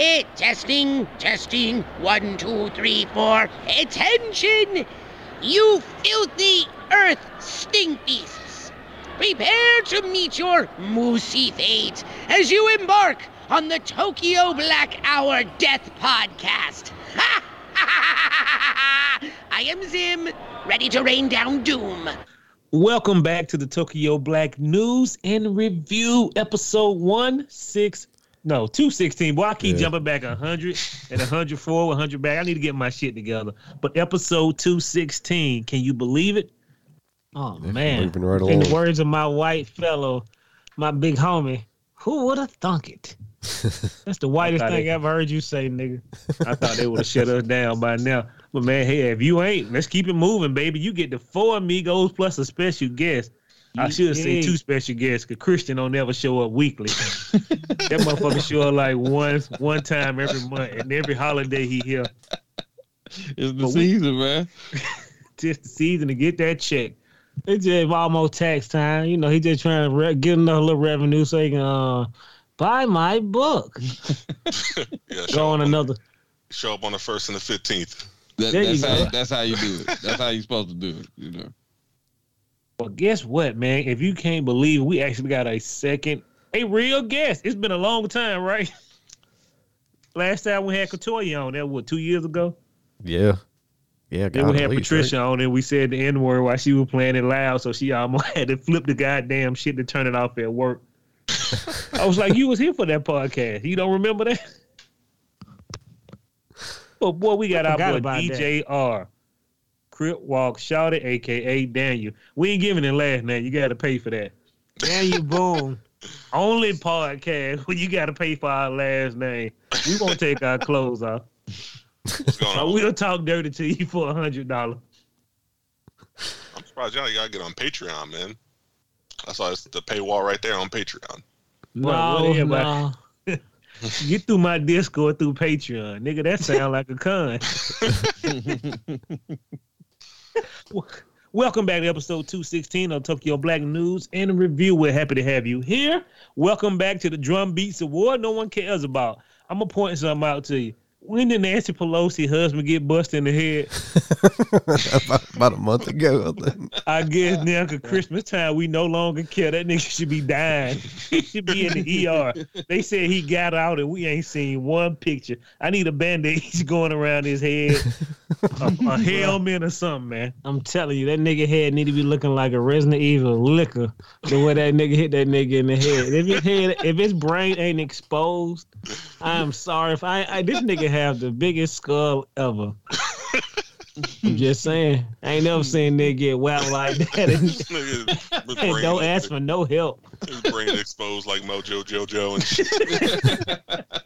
It testing, 1, 2, 3, 4, attention! You filthy earth stink beasts! Prepare to meet your moosey fate as you embark on the Tokyo Black Hour Death Podcast. Ha! I am Zim, ready to rain down doom. Welcome back to the Tokyo Black News and Review, episode 216. Well, I keep jumping back 100 and 104, 100 back. I need to get my shit together. But episode 216, can you believe it? Oh, man. Right in the words of my white fellow, my big homie, who would have thunk it? That's the whitest thing I've heard you say, nigga. I thought they would have shut us down by now. But, man, hey, if you ain't, let's keep it moving, baby. You get the four amigos plus a special guest. I should say two special guests because Christian don't ever show up weekly. That motherfucker show up like one time every month, and every holiday he here. It's the season, man. Just the season to get that check. It's just almost tax time. You know, he just trying to get another little revenue so he can... buy my book. Yeah, go on another. Show up on the 1st and the 15th. That's how you do it. That's how you're supposed to do it, you know. Well, guess what, man? If you can't believe it, we actually got a real guest. It's been a long time, right? Last time we had Katoya on, that was 2 years ago? Yeah. Yeah, then we had Patricia on, and we said the N-word while she was playing it loud, so she almost had to flip the goddamn shit to turn it off at work. I was like, you was here for that podcast. You don't remember that? Well, boy, we got our boy DJR, Crip Walk Shouted, a.k.a. Daniel. We ain't giving it last name. You got to pay for that. Daniel Boone. Only podcast when you got to pay for our last name. We going to take our clothes off. So we'll talk dirty to you for $100. I'm surprised y'all got to get on Patreon, man. I saw the paywall right there on Patreon. No. Get through my Discord through Patreon. Nigga, that sound like a con. Welcome back to episode 216 of Tokyo Black News and Review. We're happy to have you here. Welcome back to the Drum Beats Award no one cares about. I'm going to point something out to you. When did Nancy Pelosi husband get busted in the head? about a month ago. I guess now, because Christmas time, we no longer care. That nigga should be dying. He should be in the ER. They said he got out and we ain't seen one picture. I need a bandage going around his head. a helmet or something, man. I'm telling you, that nigga head need to be looking like a Resident Evil liquor. The way that nigga hit that nigga in the head. If his brain ain't exposed, I'm sorry. If this nigga have the biggest skull ever. I'm just saying. I ain't never seen nigga get whacked like that. And don't ask for no help. His brain exposed like Mojo Jojo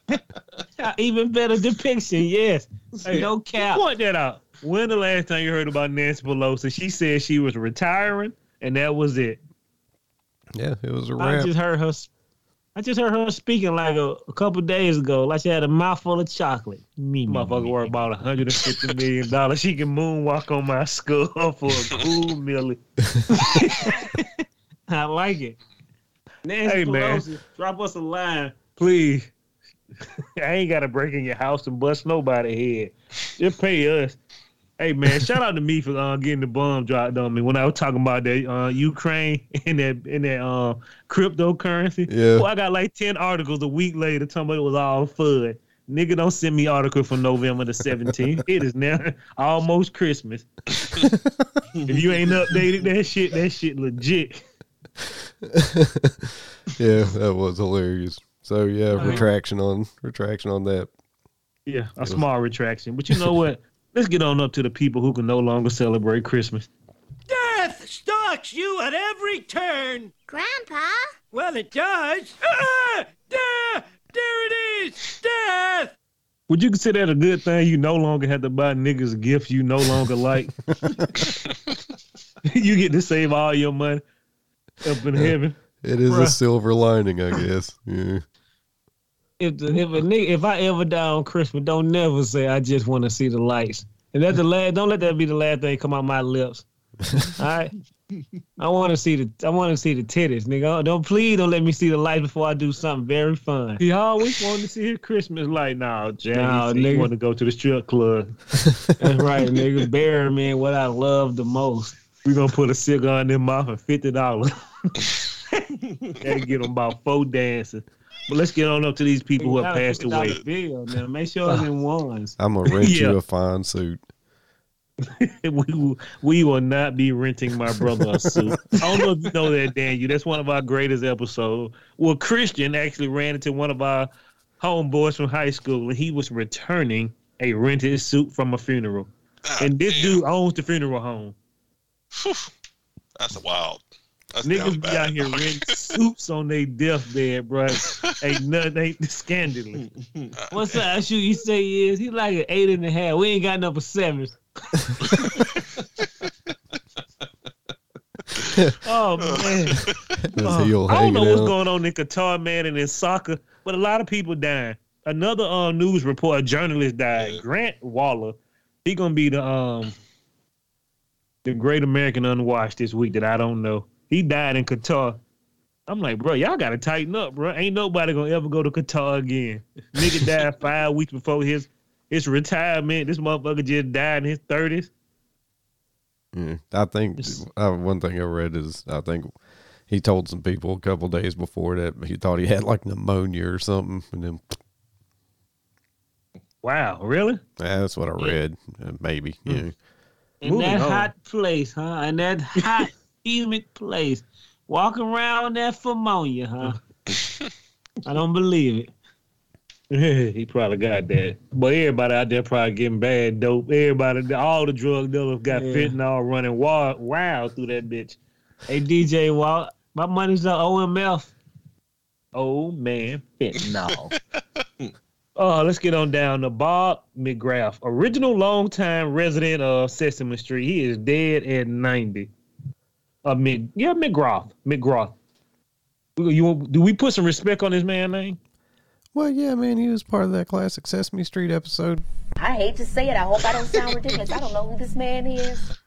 and shit. Even better depiction, yes. Hey, no cap. Point that out. When the last time you heard about Nancy Pelosi, she said she was retiring and that was it. Yeah, it was a wrap. I just heard her speaking like a couple days ago, like she had a mouthful of chocolate. Motherfucker worth about $150 million. She can moonwalk on my skull for a cool milli. I like it. Nancy Pelosi, man. Drop us a line. Please. I ain't got to break in your house and bust nobody's head. Just pay us. Hey, man, shout out to me for getting the bomb dropped on me when I was talking about that Ukraine and that cryptocurrency. Yeah. Boy, I got like 10 articles a week later talking about it was all FUD. Nigga, don't send me article from November the 17th. It is now almost Christmas. If you ain't updated that shit legit. Yeah, that was hilarious. So, yeah, retraction on that. Yeah, small retraction. But you know what? Let's get on up to the people who can no longer celebrate Christmas. Death stalks you at every turn. Grandpa? Well, it does. Ah! There it is! Death! Would you consider that a good thing? You no longer have to buy niggas gifts you no longer like. You get to save all your money up in heaven. It is a silver lining, I guess. Yeah. If I ever die on Christmas, don't never say I just want to see the lights. And that's the last. Don't let that be the last thing come out my lips. I want to see the titties, nigga. Please don't let me see the lights before I do something very fun. He always wanted to see his Christmas light. He want to go to the strip club. That's right, nigga. Bury me in what I love the most. We gonna put a cigar in their mouth for $50. That'll get them about 4 dances. But let's get on up to these people who have passed away. Bill, now make sure it's in ones. I'm gonna rent you a fine suit. We will not be renting my brother a suit. I don't know if you know that, Daniel. That's one of our greatest episodes. Well, Christian actually ran into one of our homeboys from high school, and he was returning a rented suit from a funeral. And this dude owns the funeral home. Whew. That's wild. Niggas be out here renting suits on their deathbed, bro. Ain't nothing, ain't scandalous. What's up? That shoe you say is he's like an 8.5. We ain't got no for 7s. Oh man! I don't know what's going on in Qatar, man, and in soccer, but a lot of people dying. Another news report: a journalist died. Yeah. Grant Waller. He gonna be the Great American Unwashed this week. That I don't know. He died in Qatar. I'm like, bro, y'all gotta tighten up, bro. Ain't nobody gonna ever go to Qatar again. Nigga died 5 weeks before his. It's retirement. This motherfucker just died in his 30s. Yeah, I think one thing I read is I think he told some people a couple of days before that he thought he had like pneumonia or something. And then, wow, really? Yeah, that's what I read. Maybe. Yeah. In that hot place, huh? In that hot, humid place. Walk around that for pneumonia, huh? I don't believe it. He probably got that. But everybody out there probably getting bad dope. Everybody, all the drug dealers got fentanyl running wild through that bitch. Hey, DJ Walt, my money's on OMF. Oh, man, fentanyl. Let's get on down to Bob McGrath, original longtime resident of Sesame Street. He is dead at 90. McGrath. Do we put some respect on this man's name? Well, yeah, man, he was part of that classic Sesame Street episode. I hate to say it. I hope I don't sound ridiculous. I don't know who this man is.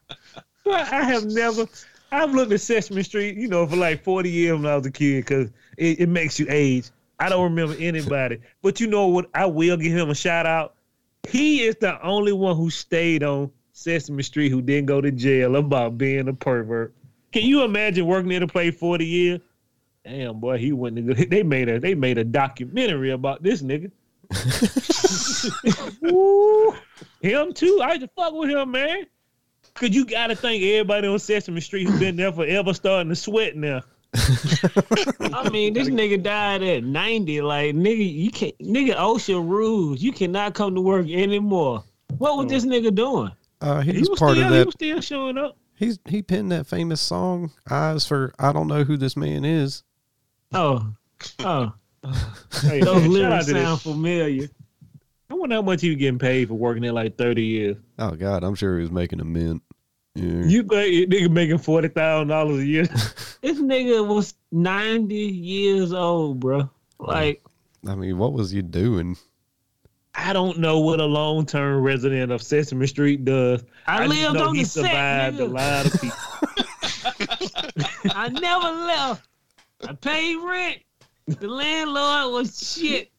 I've looked at Sesame Street, you know, for like 40 years when I was a kid because it makes you age. I don't remember anybody. But you know what? I will give him a shout out. He is the only one who stayed on Sesame Street who didn't go to jail about being a pervert. Can you imagine working there to play 40 years? Damn, boy, he wouldn't have. They made a documentary about this nigga. Ooh, him too. I just fuck with him, man. Cause you gotta think everybody on Sesame Street who's been there forever starting to sweat now. I mean, this nigga died at 90. Like, nigga, you can't. Nigga, OSHA rules. You cannot come to work anymore. What was this nigga doing? He was still showing up. He penned that famous song "Eyes for I Don't Know Who This Man Is." Hey, those lyrics sound familiar. I wonder how much he was getting paid for working there like 30 years. Oh, God, I'm sure he was making a mint. Yeah. You think nigga making $40,000 a year? This nigga was 90 years old, bro. Like, I mean, what was you doing? I don't know what a long-term resident of Sesame Street does. I lived on the set. I survived a lot of people. I never left. I paid rent. The landlord was shit.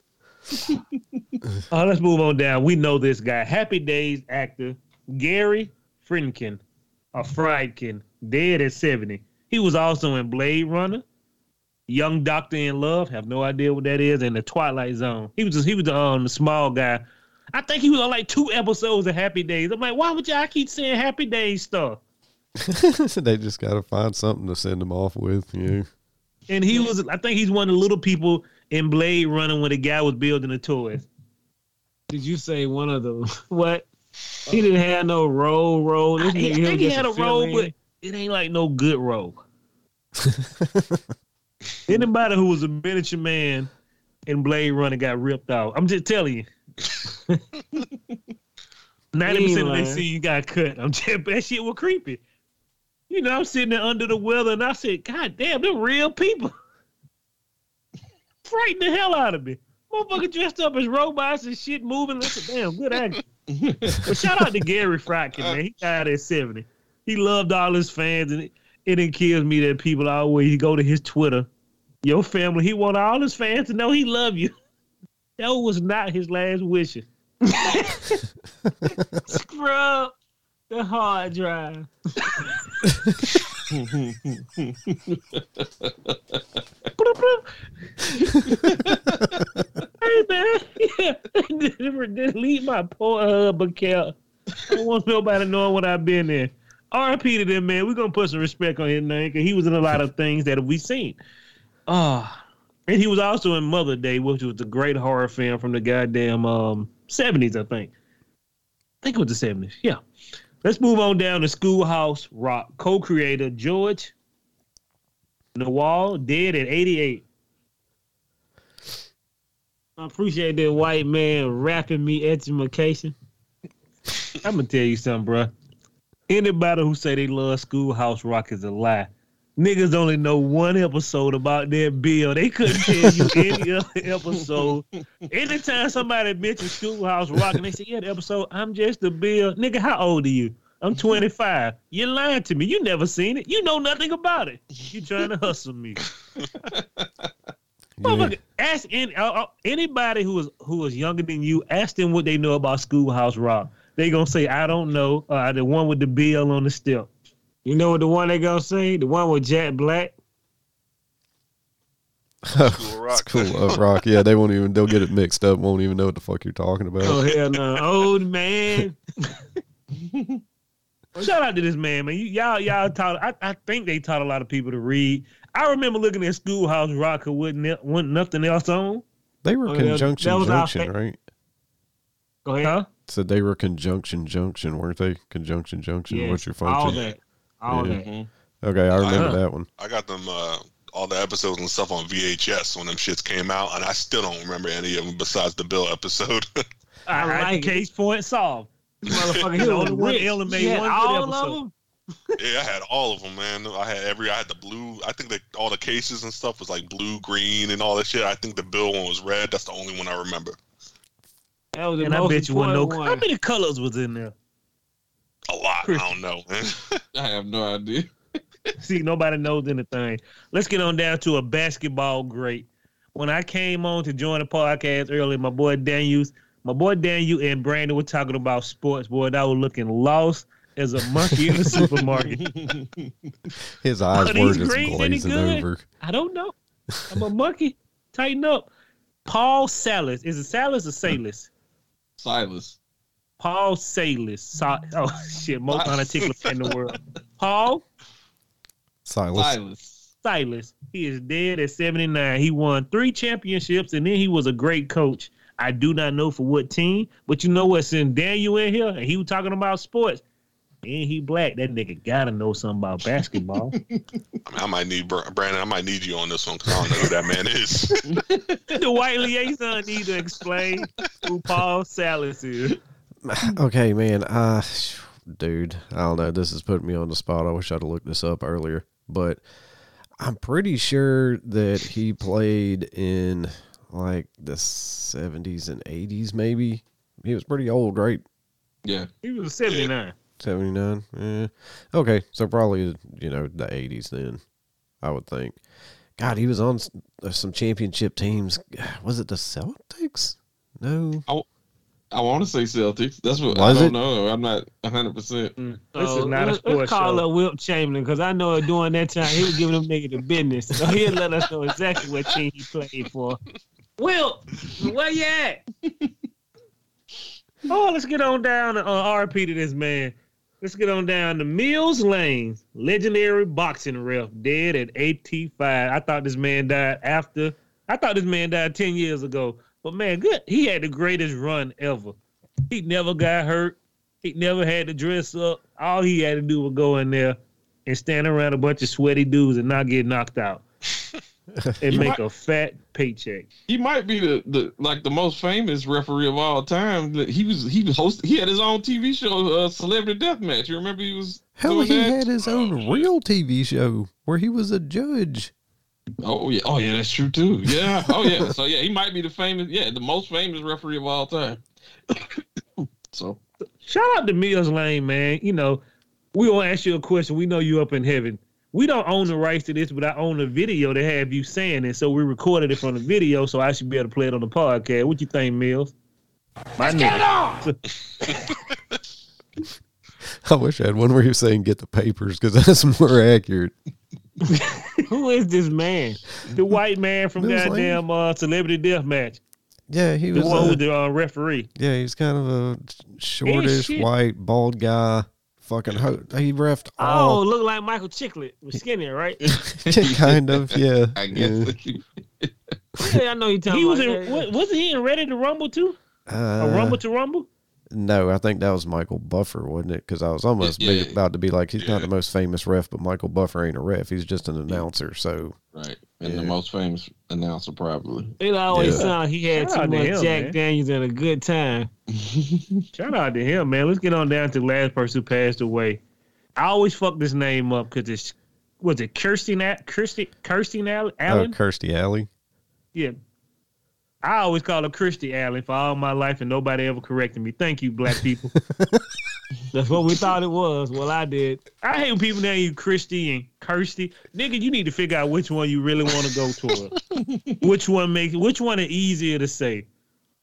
Let's move on down. We know this guy. Happy Days actor Gary Friedkin, dead at 70. He was also in Blade Runner, Young Doctor in Love, have no idea what that is, and The Twilight Zone. He was the small guy. I think he was on like 2 episodes of Happy Days. I'm like, why would y'all keep saying Happy Days stuff? They just got to find something to send him off with, yeah. And he was, I think he's one of the little people in Blade Runner when the guy was building the toys. Did you say one of them? What? He didn't have no role. I think he had a role, but it ain't like no good role. Anybody who was a miniature man in Blade Runner got ripped out. I'm just telling you. 90% of their scene got cut. That shit was creepy. You know, I'm sitting there under the weather, and I said, God damn, they're real people. Frightened the hell out of me. Motherfucker dressed up as robots and shit moving. That's a damn good actor. But shout out to Gary Friedkin, man. He died at 70. He loved all his fans, and it kills me that people always go to his Twitter. Your family, he wanted all his fans to know he loved you. That was not his last wishes. Scrub the hard drive. Hey man, yeah. Delete my poor account. I don't want nobody knowing what I've been in. R.I.P. to them, man. We're gonna put some respect on his name because he was in a lot of things that we seen. And he was also in Mother Day, which was the great horror film from the goddamn 70s, I think. It was the 70s. Yeah. Let's move on down to Schoolhouse Rock. Co-creator George Nawal, dead at 88. I appreciate that white man rapping me education. I'm going to tell you something, bro. Anybody who say they love Schoolhouse Rock is a lie. Niggas only know one episode about their bill. They couldn't tell you any other episode. Anytime somebody mentions Schoolhouse Rock and they say, yeah, the episode, I'm just the bill. Nigga, how old are you? I'm 25. You're lying to me. You never seen it. You know nothing about it. You trying to hustle me. Yeah. Ask anybody who is younger than you, ask them what they know about Schoolhouse Rock. They going to say, I don't know. The one with the bill on the step. You know what the one they gonna say? The one with Jack Black? School Rock. School Rock. Yeah, they'll get it mixed up, won't even know what the fuck you're talking about. Oh, hell no. Old man. Shout out to this man. Y'all taught, I think they taught a lot of people to read. I remember looking at Schoolhouse Rock who wasn't nothing else on. They were Conjunction Junction, right? Go ahead. Huh? So they were Conjunction Junction, weren't they? Conjunction Junction, yes, what's your function? All that. Okay, I remember that one. I got them all the episodes and stuff on VHS when them shits came out, and I still don't remember any of them besides the Bill episode. All right, case point solved. Motherfucker, he's only one element. Yeah, all of them. Yeah, I had all of them, man. I had the blue. I think all the cases and stuff was like blue, green, and all that shit. I think the Bill one was red. That's the only one I remember. That was and I bet you wouldn't know how many colors was in there. A lot. I don't know, man. I have no idea. See, nobody knows anything. Let's get on down to a basketball great. When I came on to join the podcast earlier, my boy Daniel and Brandon were talking about sports. Boy, I was looking lost as a monkey in the supermarket. His eyes were just glazing over. I don't know. I'm a monkey. Tighten up. Paul Silas. Is it Silas or Salas? Silas. Paul Silas. Oh, shit. Most unarticulate fan in the world. Paul? Silas. He is dead at 79. He won 3 championships, and then he was a great coach. I do not know for what team, but you know what? Since Daniel in here, and he was talking about sports, and he black, that nigga gotta know something about basketball. I might need you on this one because I don't know who that man is. The white liaison need to explain who Paul Silas is. Okay, man. Dude, I don't know. This is putting me on the spot. I wish I'd have looked this up earlier, but I'm pretty sure that he played in like the 70s and 80s, maybe. He was pretty old, right? Yeah. He was 79. 79? Yeah. Okay, so probably, the 80s then, I would think. God, he was on some championship teams. Was it the Celtics? No. I want to say Celtics. That's what I don't know. I'm not 100%. This is not a sports let's call show. Up Wilt Chamberlain because I know during that time he was giving them niggas the business. So he'll let us know exactly what team he played for. Wilt, where you at? Oh, let's get on down to RP to this man. Let's get on down to Mills Lane, legendary boxing ref, dead at 85. I thought this man died 10 years ago. But, man, good. He had the greatest run ever. He never got hurt. He never had to dress up. All he had to do was go in there and stand around a bunch of sweaty dudes and not get knocked out and make a fat paycheck. He might be the most famous referee of all time. He had his own TV show, Celebrity Deathmatch. You remember he was had his own real TV show where he was a judge. Oh yeah, that's true too. Yeah. Oh yeah. So yeah, he might be the most famous referee of all time. So shout out to Mills Lane, man. we gonna ask you a question. We know you up in heaven. We don't own the rights to this, but I own the video that have you saying it. So we recorded it from the video, so I should be able to play it on the podcast. What you think, Mills? My nigga. I wish I had one where he was saying get the papers, because that's more accurate. Who is this man? The white man from goddamn Celebrity Deathmatch. Yeah, he was the one with the referee. Yeah, he was kind of a shortish, white, bald guy. Fucking he refed all. Oh, look like Michael Chicklett. Was skinnier, right? Kind of, yeah. I guess. Yeah, I know you're talking about that. Wasn't he in Ready to Rumble too? A Rumble to Rumble? No, I think that was Michael Buffer, wasn't it? Because I was almost about to be like, he's not the most famous ref, but Michael Buffer ain't a ref. He's just an announcer, so. Right. And the most famous announcer, probably. It always sounds he had too much Jack Daniels at a good time. Shout out to him, man. Let's get on down to the last person who passed away. I always fuck this name up because it's, was it Kirstie Alley? Oh, Kirstie Alley. Yeah. I always call her Kirstie Alley for all my life, and nobody ever corrected me. Thank you, black people. That's what we thought it was. Well, I did. I hate when people name you Kirstie and Kirstie. Nigga, you need to figure out which one you really want to go toward. Which one is easier to say,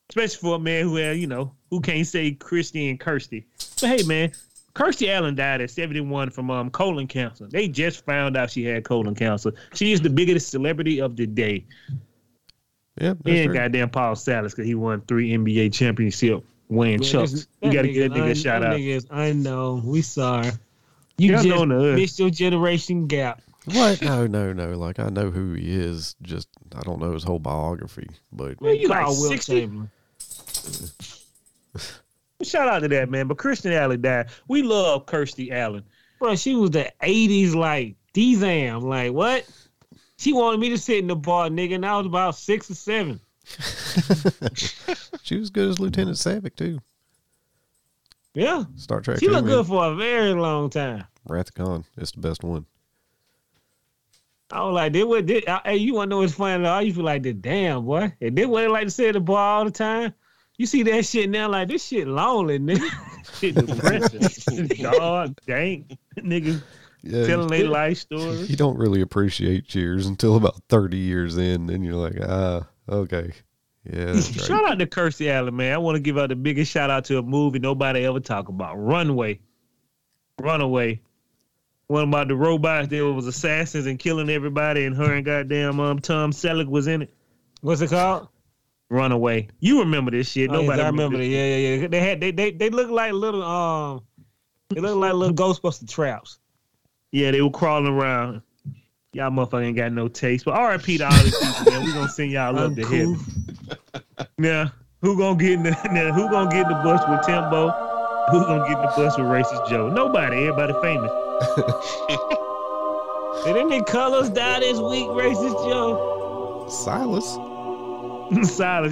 especially for a man who has, who can't say Kirstie and Kirstie. But hey, man, Kirstie Alley died at 71 from colon cancer. They just found out she had colon cancer. She is the biggest celebrity of the day. Yep, and goddamn Paul Silas, because he won 3 NBA championships wearing chucks. You got to give that nigga a shout out. I know. We sorry. You just missed your generation gap. What? No. Like, I know who he is. Just, I don't know his whole biography. But well, you like 60. Shout out to that, man. But Kirstie Alley died. We love Kirstie Alley. Bro, she was the 80s, like, D-Zam. Like, what? She wanted me to sit in the bar, nigga, and I was about 6 or 7. She was good as Lieutenant Savick, too. Yeah. Star Trek. She looked good for a very long time. Wrath of Khan is the best one. I was like, hey, you want to know what's funny? You feel like, damn, boy. And this way, like to sit in the bar all the time. You see that shit now, like, this shit lonely, nigga. Shit depressing. God dang, nigga. Yeah, telling their life story. You don't really appreciate Cheers until about 30 years in, and you're like, okay. Yeah. Right. Shout out to Kirstie Alley, man. I want to give out the biggest shout out to a movie nobody ever talk about. Runaway. One about the robots that was assassins and killing everybody, and her and goddamn Tom Selleck was in it. What's it called? Runaway. You remember this shit. I remember it. Yeah. They look like little Ghostbuster traps. Yeah, they were crawling around. Y'all motherfucker ain't got no taste. But R.I.P. to all these people, man. We gonna send y'all up to heaven. Now, who gonna get in the bus with Timbo? Who gonna get in the bus with Racist Joe? Nobody. Everybody famous. Did any colors die this week, Racist Joe? Silas,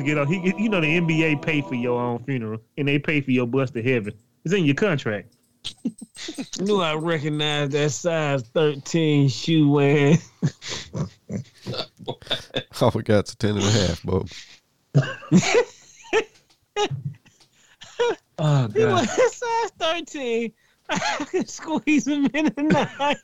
get on. The NBA pay for your own funeral, and they pay for your bus to heaven. It's in your contract. Knew I recognized that size 13 shoe wearing. All we got's a 10.5, Bob. Oh, God. He was size 13. I could squeeze him in a 9.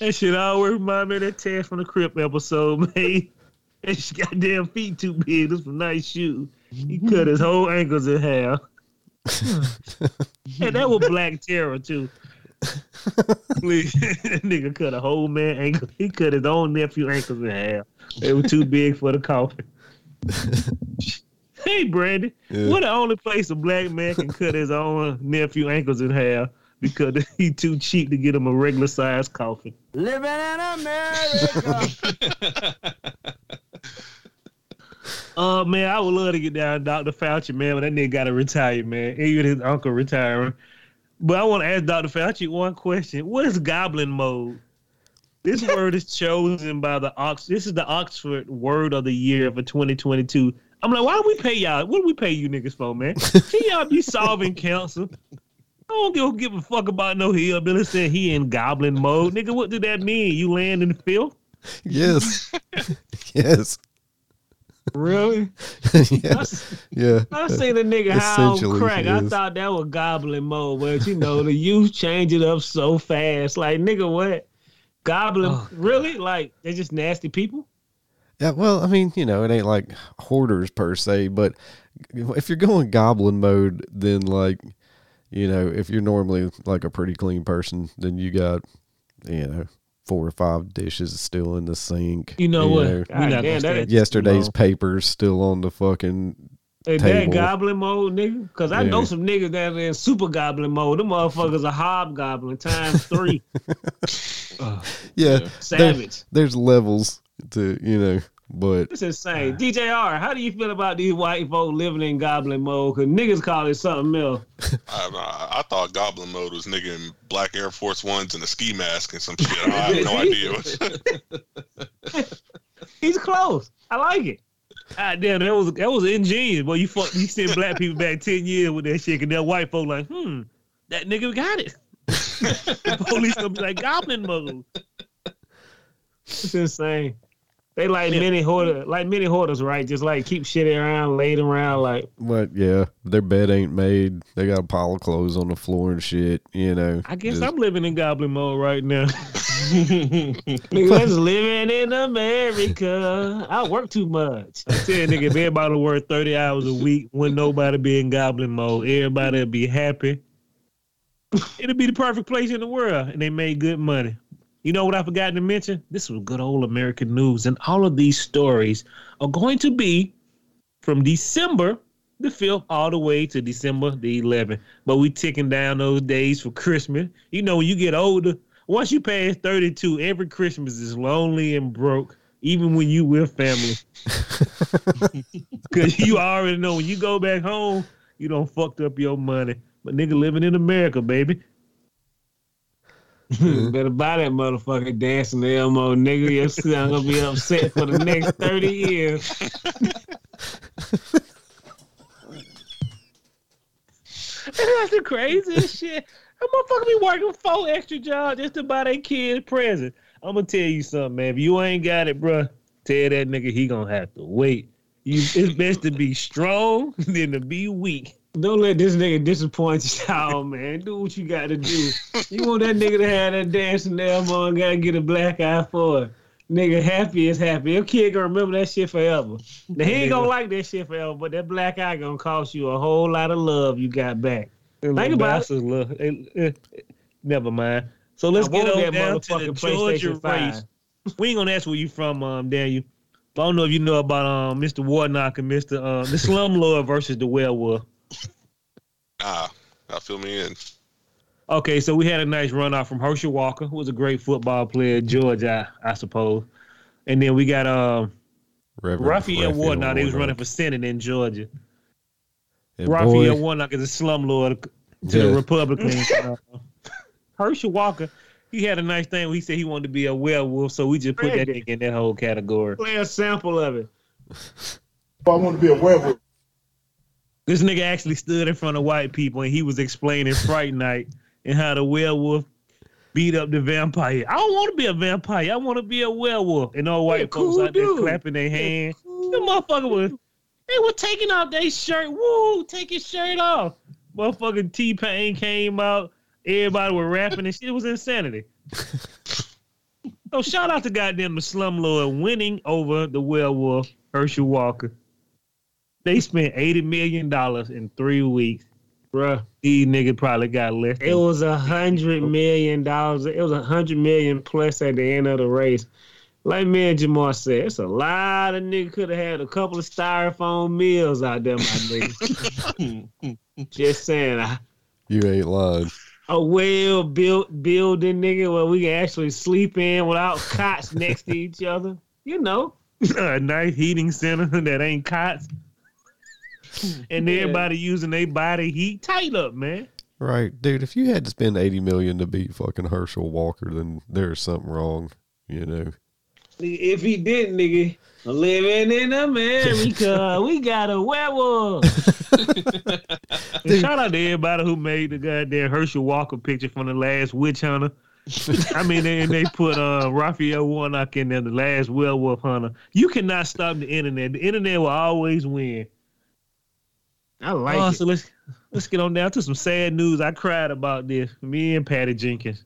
That shit always remind me of that Taz from the Crip episode, man. That goddamn feet too big. This was a nice shoe. He cut his whole ankles in half. And that was Black Terror too. Please, that nigga cut a whole man ankle. He cut his own nephew ankles in half. They were too big for the coffin. Hey, Brandon, what the only place a black man can cut his own nephew ankles in half because he too cheap to get him a regular size coffin. Living in America. Man, I would love to get down Dr. Fauci, man, but that nigga got to retire, man. Even his uncle retiring. But I want to ask Dr. Fauci one question. What is goblin mode? This word is chosen by the Oxford. This is the Oxford word of the year for 2022. I'm like, why do we pay y'all? What do we pay you niggas for, man? Can y'all be solving cancer? I don't give a fuck about no hillbilly said he in goblin mode. Nigga, what did that mean? You land in the field? Yes. Really? Yeah. I seen a nigga high on crack. I thought that was goblin mode, but you know, the youth change it up so fast. Like, nigga, what? Goblin? Oh, really? God. Like, they're just nasty people? Yeah, well, I mean, you know, it ain't like hoarders per se, but if you're going goblin mode, then, like, you know, if you're normally like a pretty clean person, then you got, you know, 4 or 5 dishes still in the sink. You know what? Know, God, damn, yesterday's papers still on the fucking table. That goblin mode, nigga? Because I know some niggas that are in super goblin mode. Them motherfuckers are hobgoblin times 3. Savage. There's levels to, you know, but it's insane. DJR, how do you feel about these white folk living in goblin mode? Because niggas call it something else. I thought goblin mode was nigga in black Air Force Ones and a ski mask and some shit. I have no idea. He's close. I like it. God damn, that was ingenious. Well, you send black people back 10 years with that shit, and that white folk like, that nigga got it. The police gonna be like, goblin mode. It's insane. They like many hoarders, right? Just like keep shit around, laid around, like. But yeah, their bed ain't made. They got a pile of clothes on the floor and shit. You know. I guess I'm living in goblin mode right now. Niggas living in America. I work too much. I tell you, nigga, if everybody work 30 hours a week, wouldn't nobody be in goblin mode. Everybody would be happy. It'll be the perfect place in the world, and they made good money. You know what I forgot to mention? This was good old American news, and all of these stories are going to be from December the 5th all the way to December the 11th. But we ticking down those days for Christmas. You know, when you get older, once you pass 32, every Christmas is lonely and broke, even when you with family. Because you already know when you go back home, you done fucked up your money. But nigga living in America, baby. Better buy that motherfucker dancing to Elmo, nigga. Your son gonna be upset for the next 30 years. That's the craziest shit. That motherfucker be working 4 extra jobs just to buy their kids present. I'm gonna tell you something, man. If you ain't got it, bro, tell that nigga he gonna have to wait. It's best to be strong than to be weak. Don't let this nigga disappoint you, child, man. Do what you got to do. You want that nigga to have that dancing Elmo and got to get a black eye for it. Nigga, happy is happy. Your kid going to remember that shit forever. Now, he ain't going to like that shit forever, but that black eye going to cost you a whole lot of love you got back. Think about it. Never mind. So let's get over down to the Georgia race. We ain't going to ask where you from, Daniel. But I don't know if you know about Mr. Warnock and Mr. The Slumlord versus the Werewolf. I fill me in. Okay, so we had a nice runoff from Herschel Walker, who was a great football player, Georgia, I suppose. And then we got Raphael Warnock. He was running for Senate in Georgia. And Raphael Warnock is a slumlord to the Republicans. Herschel Walker, he had a nice thing where he said he wanted to be a werewolf, so we just put that nigga in that whole category. Play a sample of it. I want to be a werewolf. This nigga actually stood in front of white people and he was explaining Fright Night and how the werewolf beat up the vampire. I don't want to be a vampire. I want to be a werewolf. And all white folks out there clapping their hands. The motherfucker they were taking off their shirt. Woo, take his shirt off. Motherfucking T-Pain came out. Everybody were rapping and shit. It was insanity. So shout out to goddamn the slumlord winning over the werewolf, Herschel Walker. They spent $80 million in 3 weeks. Bruh, these niggas probably got less. It was $100 million. It was $100 million plus at the end of the race. Like me and Jamar said, it's a lot of niggas could have had a couple of styrofoam meals out there, my nigga. Just saying. You ain't lying. A well-built building, nigga, where we can actually sleep in without cots next to each other. You know. A nice heating center that ain't cots. And everybody using their body heat. Tight up, man. Right. Dude, if you had to spend $80 million to beat fucking Herschel Walker, then there's something wrong, you know. If he didn't, nigga, living in America, we got a werewolf. Shout out to everybody who made the goddamn Herschel Walker picture from the last witch hunter. I mean, and they put Raphael Warnock in there, the last werewolf hunter. You cannot stop the internet. The internet will always win. I like it. So let's get on down to some sad news. I cried about this. Me and Patty Jenkins.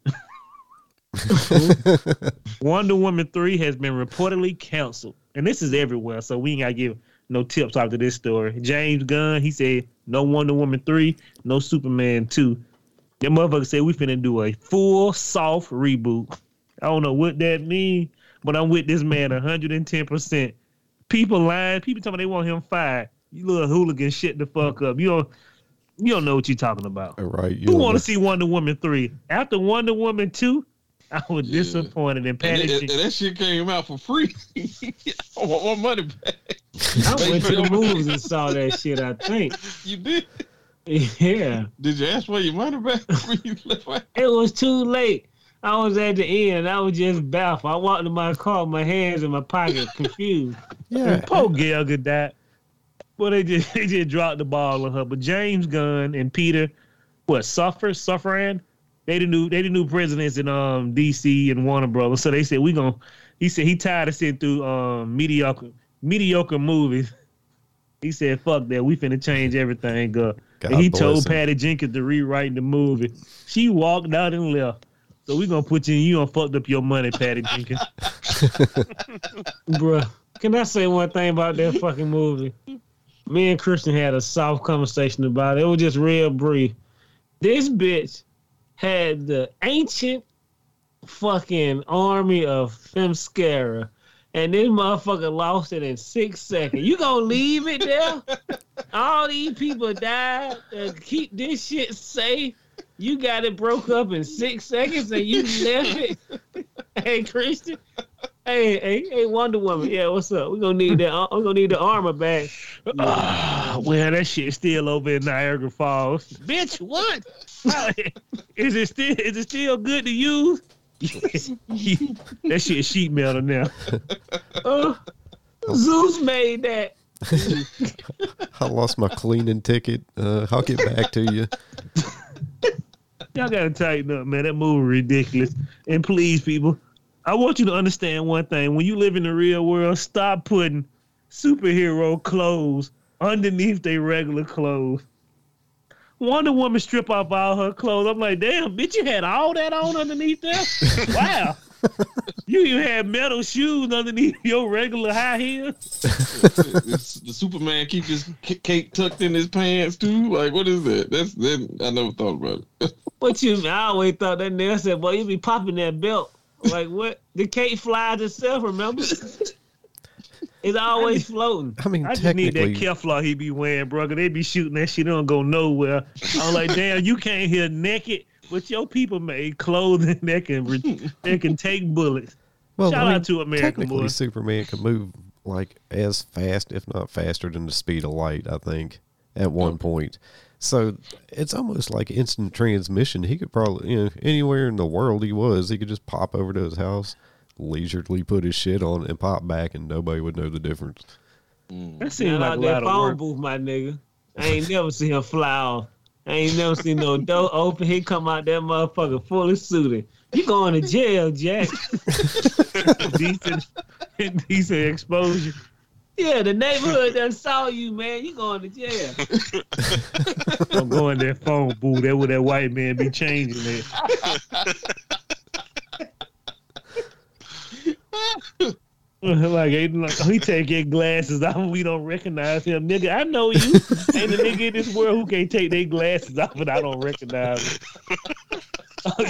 Wonder Woman 3 has been reportedly canceled. And this is everywhere, so we ain't got to give no tips after this story. James Gunn, he said, no Wonder Woman 3, no Superman 2. That motherfucker said we finna do a full soft reboot. I don't know what that means, but I'm with this man 110%. People lying. People talking about they want him fired. You little hooligan, shit the fuck up. You don't know what you're talking about. All right. You want to see Wonder Woman 3. After Wonder Woman 2, I was disappointed in Patty. And that shit came out for free. I want my money back. I went to the movies and saw that shit, I think. You did? Yeah. Did you ask for your money back before you left? It was too late. I was at the end. I was just baffled. I walked to my car, my hands in my pocket, confused. Yeah. Poor Gelga died. Well, they just dropped the ball on her. But James Gunn and Peter, Safran? They the new presidents in DC and Warner Brothers. So they said he tired of sitting through mediocre movies. He said, fuck that, we finna change everything up. God, and he told Patty Jenkins to rewrite the movie. She walked out and left. So we gonna put you done fucked up your money, Patty Jenkins. Bruh, can I say one thing about that fucking movie? Me and Christian had a soft conversation about it. It was just real brief. This bitch had the ancient fucking army of Femscara, and this motherfucker lost it in 6 seconds. You gonna leave it there? All these people died to keep this shit safe. You got it broke up in 6 seconds, and you left it. Hey, Christian. Hey, Wonder Woman. Yeah, what's up? We're gonna need that. We're gonna need the armor back. Well, that shit's still over in Niagara Falls. Bitch, what? Is it still good to use? That shit sheet metal now. Zeus made that. I lost my cleaning ticket. I'll get back to you. Y'all gotta tighten up, man. That movie ridiculous. And please, people, I want you to understand one thing. When you live in the real world, stop putting superhero clothes underneath their regular clothes. Wonder Woman strip off all her clothes. I'm like, damn, bitch, you had all that on underneath that? Wow. You even had metal shoes underneath your regular high heels. The Superman keep his cape tucked in his pants too. Like, what is that? I never thought about it. What you? I always thought that nigga said, "Boy, you be popping that belt." Like, what? The cape flies itself, remember? It's always floating. I just need that Kevlar he be wearing, bro. They be shooting that shit. It don't go nowhere. I'm like, damn, you came here naked, but your people made clothing that can take bullets. Well, Shout out to American boys. Technically, Superman can move like as fast, if not faster, than the speed of light, I think, at one point. So it's almost like instant transmission. He could probably, anywhere in the world he could just pop over to his house, leisurely put his shit on, and pop back, and nobody would know the difference. That seems like that phone booth, my nigga. I ain't never seen him fly off. I ain't never seen no door open. He come out that motherfucker fully suited. You going to jail, Jack? Decent exposure. Yeah, the neighborhood done saw you, man. You going to jail. I'm going to that phone booth. That's where that white man be changing it. like he take your glasses off and we don't recognize him. Nigga, I know you. Ain't the nigga in this world who can't take their glasses off and I don't recognize him.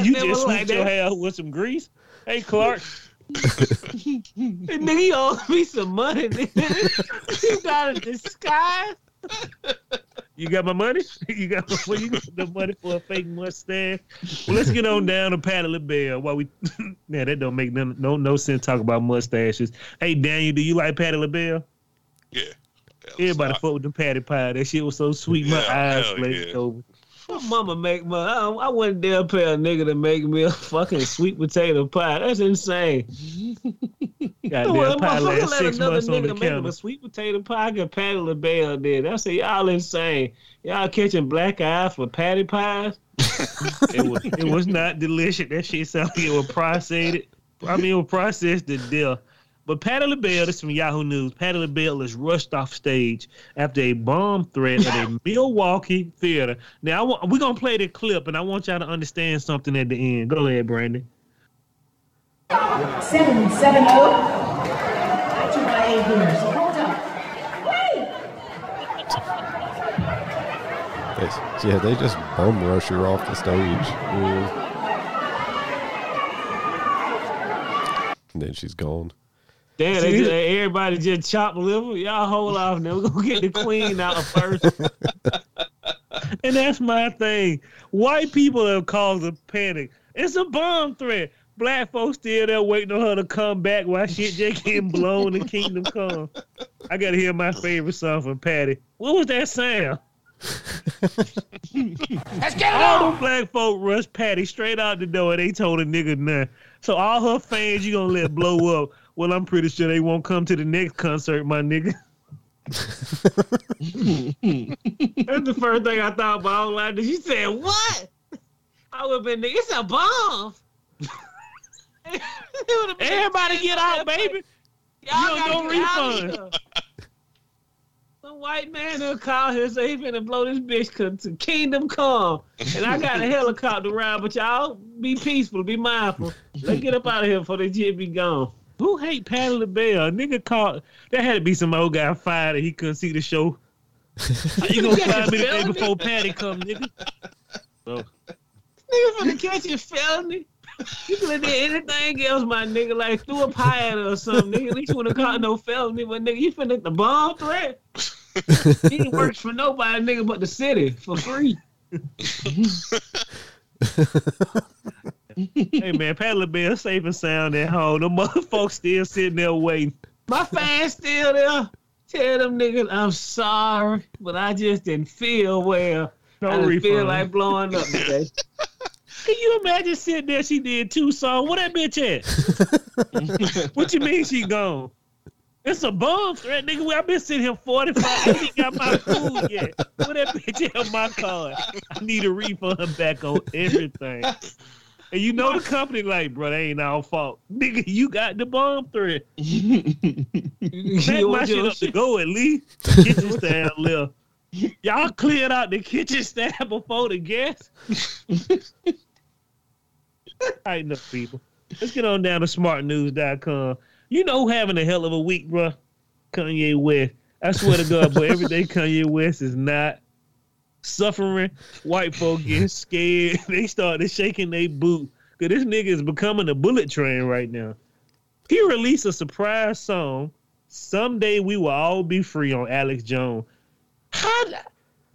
You just slicked your hair with some grease? Hey, Clark. Nigga, he owes me some money, nigga. You got a disguise? You got my money? You got the money for a fake mustache? Well, let's get on down to Patty LaBelle while we... Nah, that don't make no sense talking about mustaches. Hey, Daniel, do you like Patty LaBelle? Yeah. Everybody fuck with the patty pie. That shit was so sweet. My eyes glazed over. My mama make my... I wouldn't dare pay a nigga to make me a fucking sweet potato pie. That's insane. Goddamn pie last 6 months on the counter. Make him a sweet potato pie. I got Patty LaBelle there. I say, y'all insane. Y'all catching black eyes for patty pies? It was not delicious. That shit sounded like it was processed. I mean, it was processed to death. But Patty LaBelle, this is from Yahoo News. Patty LaBelle is rushed off stage after a bomb threat at a Milwaukee theater. Now, we're going to play the clip, and I want y'all to understand something at the end. Go ahead, Brandon. 770. I took my 8 years. Hold on. Wait. Yeah, they just bum rush her off the stage. And then she's gone. Damn, everybody just chopped liver. Y'all hold off now. We're going to get the queen out first. And that's my thing. White people have caused a panic. It's a bomb threat. Black folks still there waiting on her to come back while shit just getting blown in Kingdom Come. I got to hear my favorite song from Patty. What was that sound? Let's get it all on. The black folk rushed Patty straight out the door and they told a nigga nothing. So all her fans you going to let blow up. Well, I'm pretty sure they won't come to the next concert, my nigga. That's the first thing I thought about. Like, you said, what? I would have been, nigga, it's a bomb. Everybody get out, baby. Y'all don't refund. Some white man will call here and say he's finna blow this bitch to Kingdom Come. And I got a helicopter ride, but y'all be peaceful, be mindful. Let's get up out of here before they just be gone. Who hate Patty LaBelle? A nigga called. That had to be some old guy fired and he couldn't see the show. You gonna fire me the day before Patty come, nigga? So. Nigga finna catch a felony. You could have did anything else, my nigga. Like threw a pie at her or something, nigga. At least you wouldn't have caught no felony. But nigga, you finna the bomb threat. He works for nobody, nigga, but the city for free. Hey man, Patty LaBelle safe and sound at home. The motherfuckers still sitting there waiting. My fans still there. Tell them niggas I'm sorry, but I just didn't feel well. No I didn't feel like blowing up today. Can you imagine sitting there? She did two songs. Where that bitch at? What you mean she gone? It's a bomb threat, nigga. I've been sitting here 45. I ain't got my food yet. Where that bitch at my card? I need a refund back on everything. And you know the company like, bro, that ain't our fault. Nigga, you got the bomb threat. Pack my shit up to go at least. The kitchen staff left. Y'all cleared out the kitchen staff before the guests. Tighten up, people. Let's get on down to smartnews.com. You know having a hell of a week, bro. Kanye West. I swear to God, but every day Kanye West is not suffering. White folk getting scared. They started shaking their boot. Cause this nigga is becoming a bullet train right now. He released a surprise song, Someday We Will All Be Free, on Alex Jones.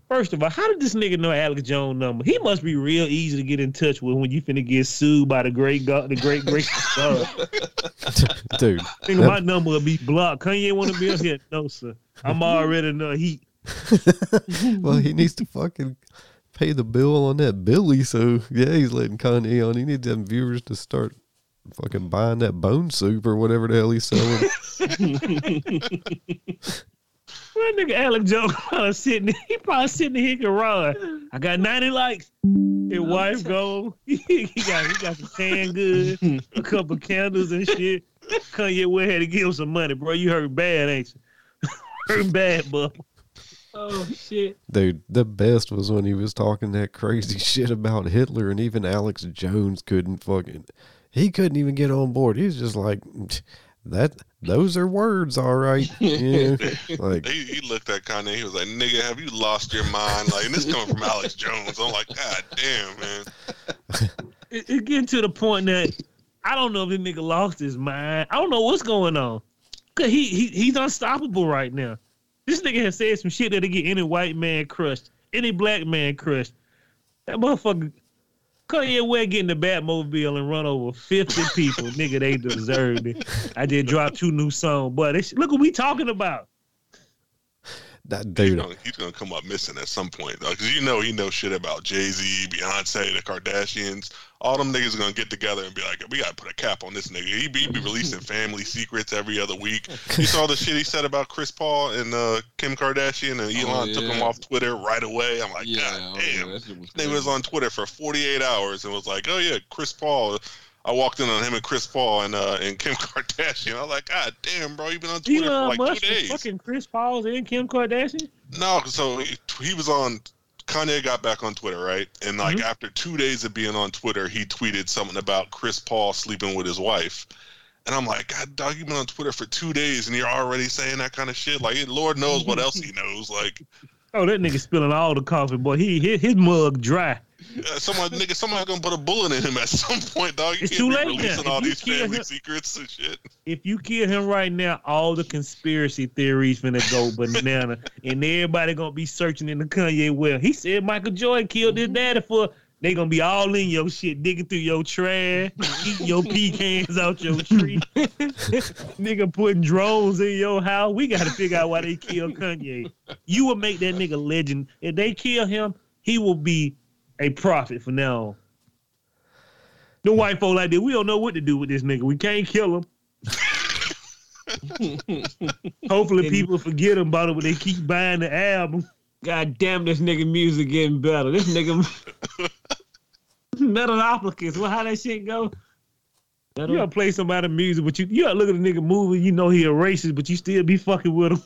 First of all, how did this nigga know Alex Jones' number? He must be real easy to get in touch with when you finna get sued by the great God. Dude. I think my number will be blocked. Kanye want to be up here? No, sir. I'm already in the heat. Well, he needs to fucking pay the bill on that Billy. So, yeah, he's letting Kanye on. He needs them viewers to start fucking buying that bone soup or whatever the hell he's selling. That nigga Alex Jones sitting. He probably sitting in his garage. I got 90 likes. His wife gone. He got some tan goods, a couple candles and shit. Kanye West had to give him some money, bro. You hurt bad, ain't you? Hurt bad, bub. Oh, shit. Dude, the best was when he was talking that crazy shit about Hitler, and even Alex Jones couldn't even get on board. He was just like, those are words, all right. Yeah. Like, he looked at Kanye, he was like, nigga, have you lost your mind? Like, and this coming from Alex Jones. I'm like, God damn, man. It's getting to the point that I don't know if this nigga lost his mind. I don't know what's going on. Cause he's unstoppable right now. This nigga has said some shit that'll get any white man crushed, any black man crushed. That motherfucker, Kanye West getting the Batmobile and run over 50 people. Nigga, they deserved it. I did drop 2 new songs, but look what we talking about. that dude. He's gonna come up missing at some point, though, because he knows shit about Jay-Z, Beyonce, the Kardashians. All them niggas are gonna get together and be like, we gotta put a cap on this nigga. He be releasing family secrets every other week. You saw the shit he said about Chris Paul and Kim Kardashian, and Elon took him off Twitter right away. I'm like, God damn. This nigga was on Twitter for 48 hours and was like, oh yeah, Chris Paul. I walked in on him and Chris Paul and Kim Kardashian. I was like, God damn, bro, you've been on Twitter for like 2 days. Fucking Chris Paul's and Kim Kardashian? No, so he was on. Kanye got back on Twitter, right? And like after 2 days of being on Twitter, he tweeted something about Chris Paul sleeping with his wife. And I'm like, God, dog, you've been on Twitter for 2 days and you're already saying that kind of shit. Like, Lord knows what else he knows. Like, oh, that nigga spilling all the coffee, boy. His mug dry. Somebody's gonna put a bullet in him at some point, dog. You it's can't too late be releasing now. All these family secrets and shit. If you kill him right now, all the conspiracy theories finna go banana, and everybody gonna be searching in the Kanye well. He said Michael Jordan killed his daddy for. They gonna be all in your shit, digging through your trash, eating your pecans out your tree. Nigga putting drones in your house. We gotta figure out why they killed Kanye. You will make that nigga legend. If they kill him, he will be a prophet for now on. The white folk like that, we don't know what to do with this nigga. We can't kill him. Hopefully people forget about it when they keep buying the album. God damn, this nigga music getting better. This nigga metal applicants. Well, how that shit go? You gotta play somebody's music, but you gotta look at a nigga movie, you know he a racist, but you still be fucking with him.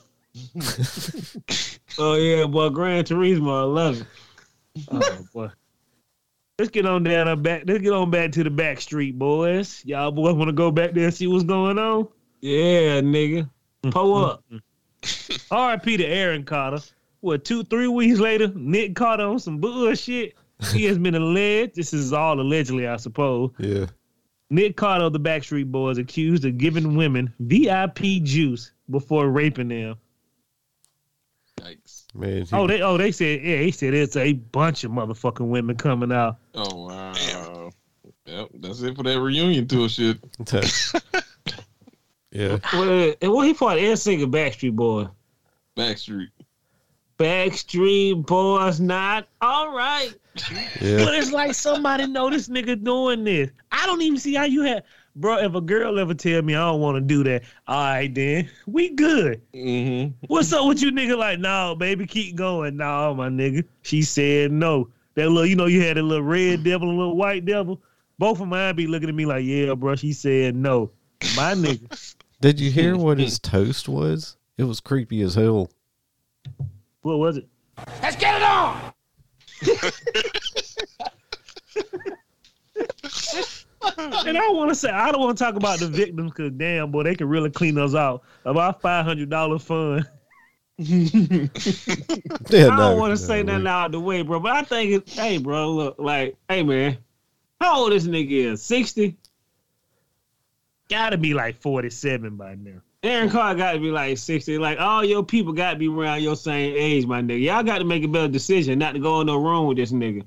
Oh yeah, boy, Gran Turismo, I love it. Oh boy. Let's get on back to the back street, boys. Y'all boys want to go back there and see what's going on? Yeah, nigga. Pull up. R.I.P. to Aaron Carter. What, 2-3 weeks later, Nick Carter on some bullshit. He has been alleged. This is all allegedly, I suppose. Yeah. Nick Carter of the Backstreet Boys accused of giving women VIP juice before raping them. Yikes. Man, they said, yeah, he said it's a bunch of motherfucking women coming out. Oh, wow. Damn. Yep, that's it for that reunion tour shit. Yeah. Well, he fought and singer Backstreet Boy. Backstreet Boys not all right. Yeah. But it's like somebody know this nigga doing this. I don't even see how you have... Bro, if a girl ever tell me I don't want to do that, all right then, we good. Mm-hmm. What's up with you nigga? Like, no, baby, keep going. No, my nigga. She said no. That little, you had a little red devil and a little white devil. Both of mine be looking at me like, yeah, bro, she said no. My nigga. Did you hear what his toast was? It was creepy as hell. What was it? Let's get it on! And I want to say, I don't want to talk about the victims because, damn, boy, they can really clean us out of our $500 fund. I don't want to say nothing out of the way, bro, but I think it's, hey, bro, look, like, hey, man, how old this nigga is? 60? Gotta be like 47 by now. Aaron Carr gotta be like 60. Like, all your people gotta be around your same age, my nigga. Y'all gotta make a better decision not to go in no room with this nigga.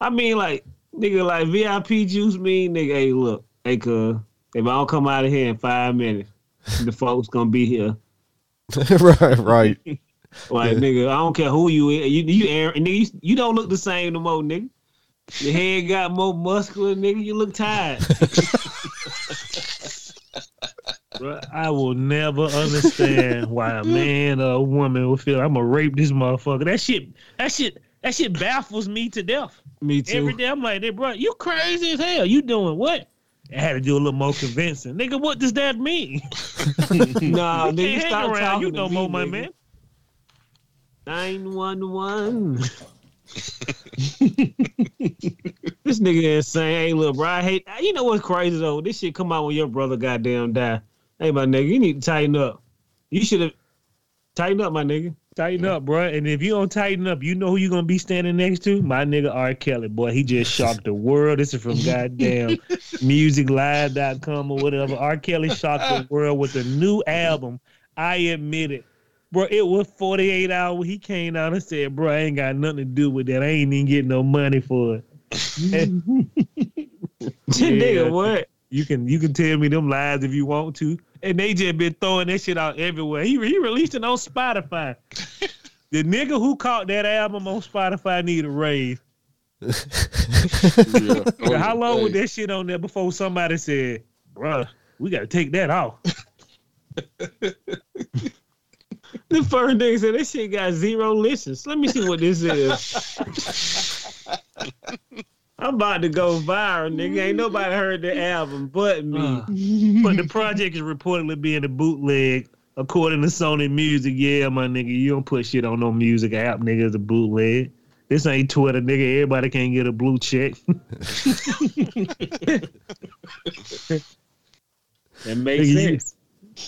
I mean, like, nigga, like VIP juice mean, nigga, hey, look, hey, cuz, if I don't come out of here in 5 minutes, the folks gonna be here. right. Like, yeah. Nigga, I don't care who you is. You Aaron, nigga, you don't look the same no more, nigga. Your head got more muscular, nigga. You look tired. Bro, I will never understand why a man or a woman would feel I'm gonna rape this motherfucker. That shit baffles me to death. Me too. Every day I'm like, hey, bro, you crazy as hell. You doing what? I had to do a little more convincing. Nigga, what does that mean? Nah, nigga, stop around. You no more, my man. 911. This nigga insane. Hey, little bro, I hate. You know what's crazy though? This shit come out when your brother goddamn die. Hey, my nigga, you need to tighten up. You should have tightened up, my nigga. Tighten up, bro. And if you don't tighten up, you know who you're going to be standing next to? My nigga R. Kelly, boy. He just shocked the world. This is from goddamn musiclive.com or whatever. R. Kelly shocked the world with a new album. I admit it. Bro, it was 48 hours. He came out and said, bro, I ain't got nothing to do with that. I ain't even getting no money for it. Nigga, what? You can tell me them lies if you want to. And they just been throwing that shit out everywhere. He released it on Spotify. The nigga who caught that album on Spotify need a raise. Yeah. How long was that shit on there before somebody said, bruh, we got to take that off? The first thing said, this shit got 0 listens. Let me see what this is. I'm about to go viral, nigga. Ain't nobody heard the album but me. But the project is reportedly being a bootleg, according to Sony Music. Yeah, my nigga, you don't put shit on no music app, nigga. It's a bootleg. This ain't Twitter, nigga. Everybody can't get a blue check. That makes sense.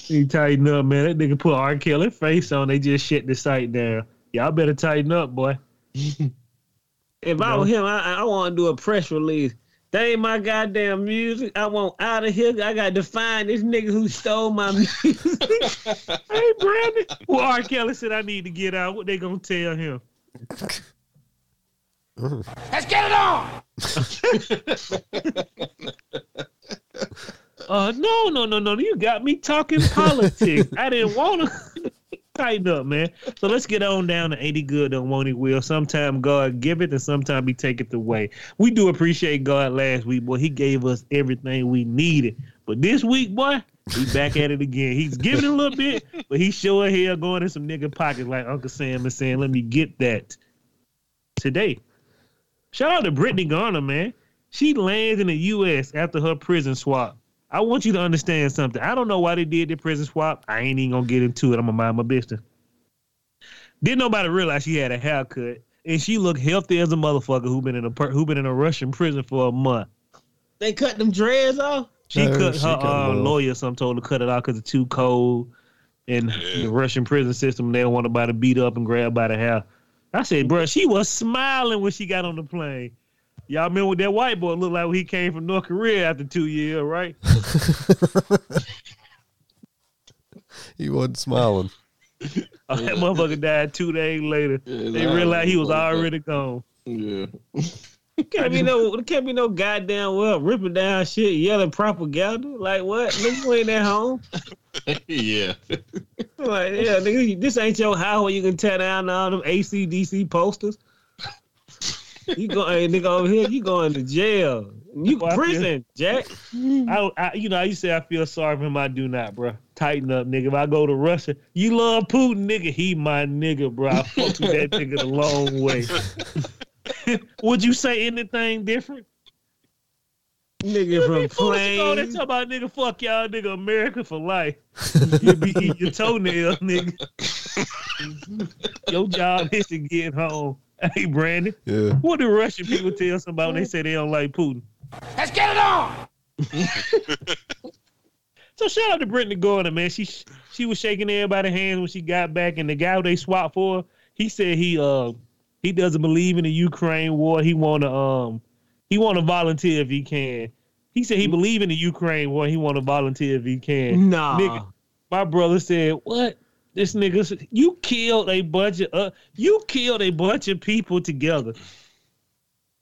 You tighten up, man. That nigga put R. Kelly face on. They just shut the site down. Y'all better tighten up, boy. If I were him, I want to do a press release. That ain't my goddamn music. I want out of here. I got to find this nigga who stole my music. Hey, Brandon. Well, R. Kelly said I need to get out. What they going to tell him? Let's get it on! No. You got me talking politics. I didn't want to. Tighten up, man. So let's get on down to Ain't He Good, Don't Want He Will. Sometimes God give it and sometimes He take it away. We do appreciate God last week, boy. He gave us everything we needed. But this week, boy, we back at it again. He's giving a little bit, but he's sure here going in some nigga pockets like Uncle Sam is saying, let me get that today. Shout out to Brittany Garner, man. She lands in the U.S. after her prison swap. I want you to understand something. I don't know why they did the prison swap. I ain't even going to get into it. I'm going to mind my business. Didn't nobody realize she had a haircut, and she looked healthy as a motherfucker who been in a Russian prison for a month. They cut them dreads off? She cut her lawyer, some told her to cut it off because it's too cold, and the Russian prison system, they don't want nobody beat up and grab by the hair. I said, bro, she was smiling when she got on the plane. Y'all remember what that white boy looked like when he came from North Korea after 2 years, right? He wasn't smiling. Oh, that motherfucker died 2 days later. Yeah, they realized he was already gone. Yeah. Can't be no goddamn well ripping down shit, yelling propaganda. Like what? Look, you ain't at home. Yeah. Like, yeah, nigga, this ain't your highway you can tear down all them ACDC posters. You go, hey, nigga, over here. You going to jail? You prison, Jack? I used to say I feel sorry for him. I do not, bro. Tighten up, nigga. If I go to Russia, you love Putin, nigga. He my nigga, bro. I fucked with that nigga the long way. Would you say anything different? Nigga from plane. They talk about nigga, fuck y'all, nigga. America for life. You be eating your toenail, nigga. Your job is to get home. Hey, Brandon. Yeah. What do Russian people tell somebody when they say they don't like Putin? Let's get it on! So shout out to Brittany Garner, man. She was shaking everybody's hands when she got back, and the guy they swapped for, he said he doesn't believe in the Ukraine war. He wanna volunteer if he can. He said he believe in the Ukraine war. He wanna volunteer if he can. Nah, nigga, my brother said what? This nigga said, you killed a bunch of people together.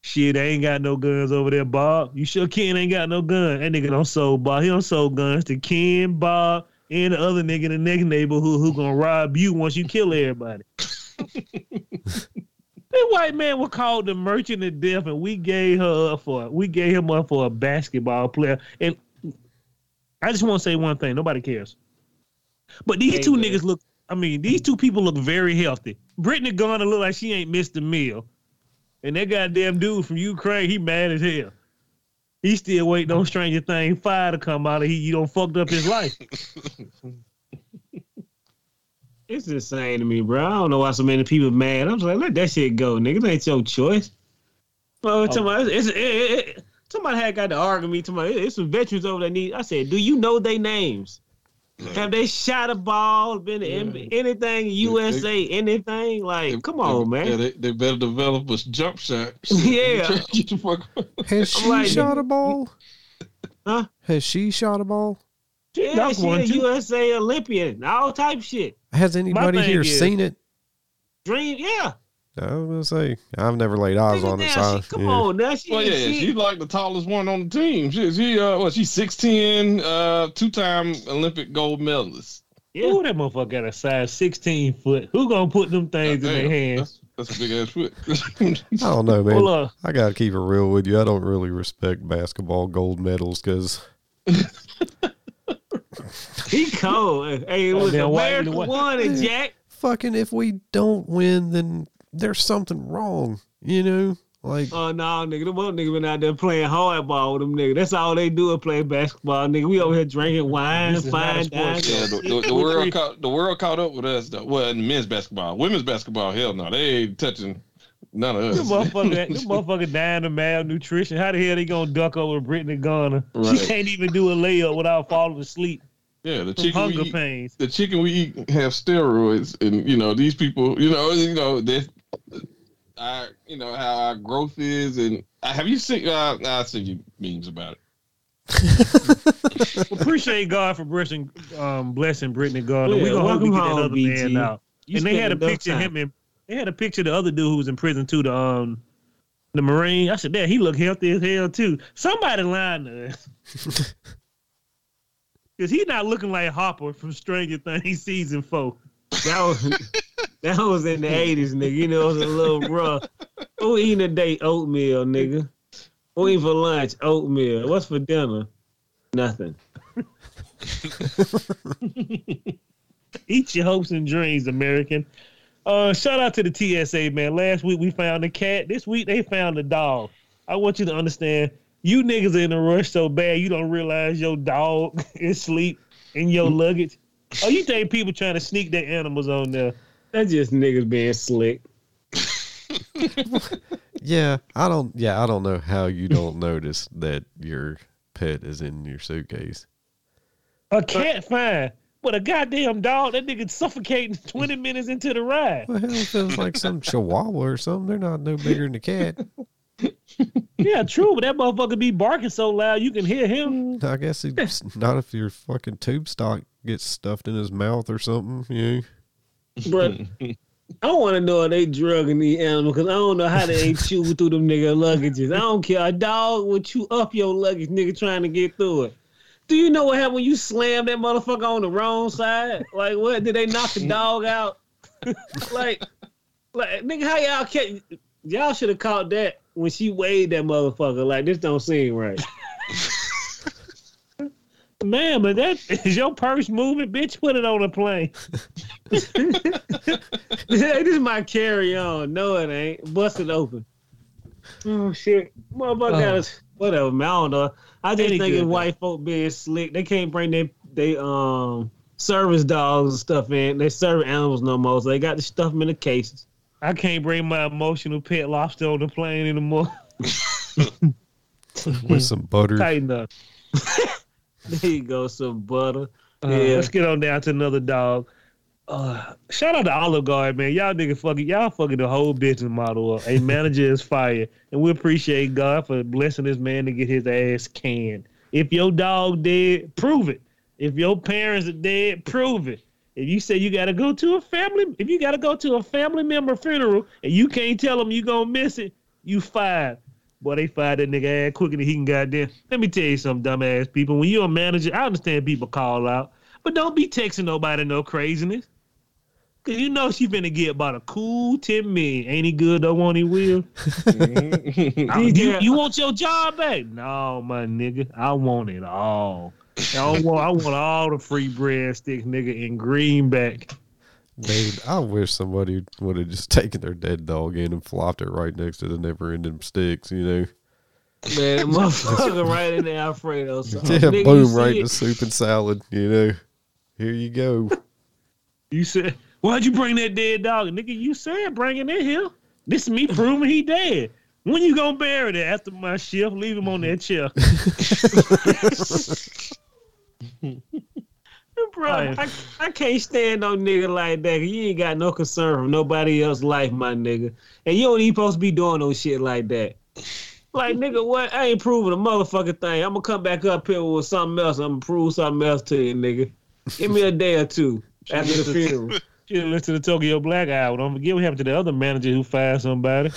Shit, they ain't got no guns over there, Bob. You sure Ken ain't got no gun? That nigga don't sold Bob. He don't sold guns to Ken, Bob, and the other nigga in the next neighborhood who gonna rob you once you kill everybody. That white man was called the merchant of death, and we gave him up for a basketball player. And I just want to say one thing: nobody cares. But these two niggas these two people look very healthy. Brittany Garner look like she ain't missed a meal. And that goddamn dude from Ukraine, he mad as hell. He still waiting on Stranger Things 5 to come out. You done fucked up his life. It's insane to me, bro. I don't know why so many people mad. I'm just like, let that shit go, nigga. It ain't your choice. Well, somebody had got to argue me. It's some veterans over there need. I said, do you know their names? Have they shot a ball, been anything, USA, anything? Like, come on, man. Yeah, they better develop a jump shot. Yeah. Has she shot a ball? Huh? Has she shot a ball? Yeah, she's a USA Olympian, all type shit. Has anybody here seen it? Dream, yeah. I was gonna say I've never laid eyes on this. She's like the tallest one on the team. She's 6'10", two-time Olympic gold medalist. Yeah. Ooh, that motherfucker got a size 16 foot. Who gonna put them things in their hands? That's a big ass foot. I don't know, man. Well, I gotta keep it real with you. I don't really respect basketball gold medals because he cold. Hey, it was America won it, Jack. Fucking if we don't win, then there's something wrong, you know? Like, oh, no, nigga. Them other niggas been out there playing hardball with them niggas. That's all they do is play basketball, nigga. We over here drinking wine, fine dining. Yeah, the world caught up with us, though. Well, in men's basketball. Women's basketball, hell no. They ain't touching none of us. This motherfucker dying of malnutrition. How the hell they gonna duck over Brittany Garner? Right. She can't even do a layup without falling asleep. Yeah, the chicken we eat have steroids, and these people, how our growth is, and have you seen? I've seen you memes about it. Appreciate God for blessing Brittany Garner. Yeah, we gonna hope we get that other man out. And they had a picture of him, and they had a picture of the other dude who was in prison too. The Marine. I said, "Damn, he looked healthy as hell too." Somebody lying to us. Because he's not looking like Hopper from Stranger Things Season 4. That was in the 80s, nigga. It was a little rough. Who eating a day? Oatmeal, nigga. Who eating for lunch? Oatmeal. What's for dinner? Nothing. Eat your hopes and dreams, American. Shout out to the TSA, man. Last week we found a cat. This week they found a dog. I want you to understand. You niggas are in a rush so bad you don't realize your dog is asleep in your luggage. Oh, you think people trying to sneak their animals on there? That's just niggas being slick. I don't know how you don't notice that your pet is in your suitcase. A cat, fine. But a goddamn dog, that nigga suffocating 20 minutes into the ride. Well, it feels like some chihuahua or something. They're not no bigger than a cat. Yeah, true, but that motherfucker be barking so loud you can hear him. I guess he's not if your fucking tube stock gets stuffed in his mouth or something. Yeah. But I want to know if they drugging these animals because I don't know how they ain't chewing through them nigga luggages. I don't care. A dog will chew up your luggage, nigga, trying to get through it. Do you know what happened when you slammed that motherfucker on the wrong side? Like, what? Did they knock the dog out? like, nigga, how y'all catch? Y'all should have caught that. When she weighed that motherfucker, like, this don't seem right. Man, but that is your purse moving, bitch. Put it on a plane. This is my carry-on. No, it ain't. Bust it open. Oh, shit. Motherfucker, whatever, man. I don't know. I just think it's white folk being slick. They can't bring their service dogs and stuff in. They serve animals no more, so they got to stuff them in the cases. I can't bring my emotional pet lobster on the plane anymore. With some butter. Tighten up. There you go, some butter. Yeah. Let's get on down to another dog. Shout out to Olive Garden, man. Y'all nigga fucking, the whole business model up. A manager is fired. And we appreciate God for blessing this man to get his ass canned. If your dog dead, prove it. If your parents are dead, prove it. If you say you gotta go to a family member funeral and you can't tell them you gonna miss it, you fired. Boy, they fired that nigga ass quicker than he can goddamn. Let me tell you some dumbass people. When you're a manager, I understand people call out, but don't be texting nobody no craziness. Cause you know she finna get about a cool 10 million. Ain't he good? Don't want he will. You want your job back? No, my nigga, I want it all. I want all the free bread sticks, nigga, in greenback. Dude, I wish somebody would have just taken their dead dog in and flopped it right next to the never-ending sticks, Man, that motherfucker right in the Alfredo sauce. Yeah, nigga, boom, right in the soup and salad, Here you go. You said, why'd you bring that dead dog? Nigga, you said bringing it here. This is me proving he dead. When you gonna bury that? After my shift, leave him on that chair. Bro, I can't stand no nigga like that. You ain't got no concern for nobody else's life, my nigga. And you don't even supposed to be doing no shit like that. Like, nigga, what? I ain't proving a motherfucking thing. I'm gonna come back up here with something else. I'm gonna prove something else to you, nigga. Give me a day or two after the funeral. Should have listened to Tokyo Black Hour. Don't forget what happened to the other manager who fired somebody.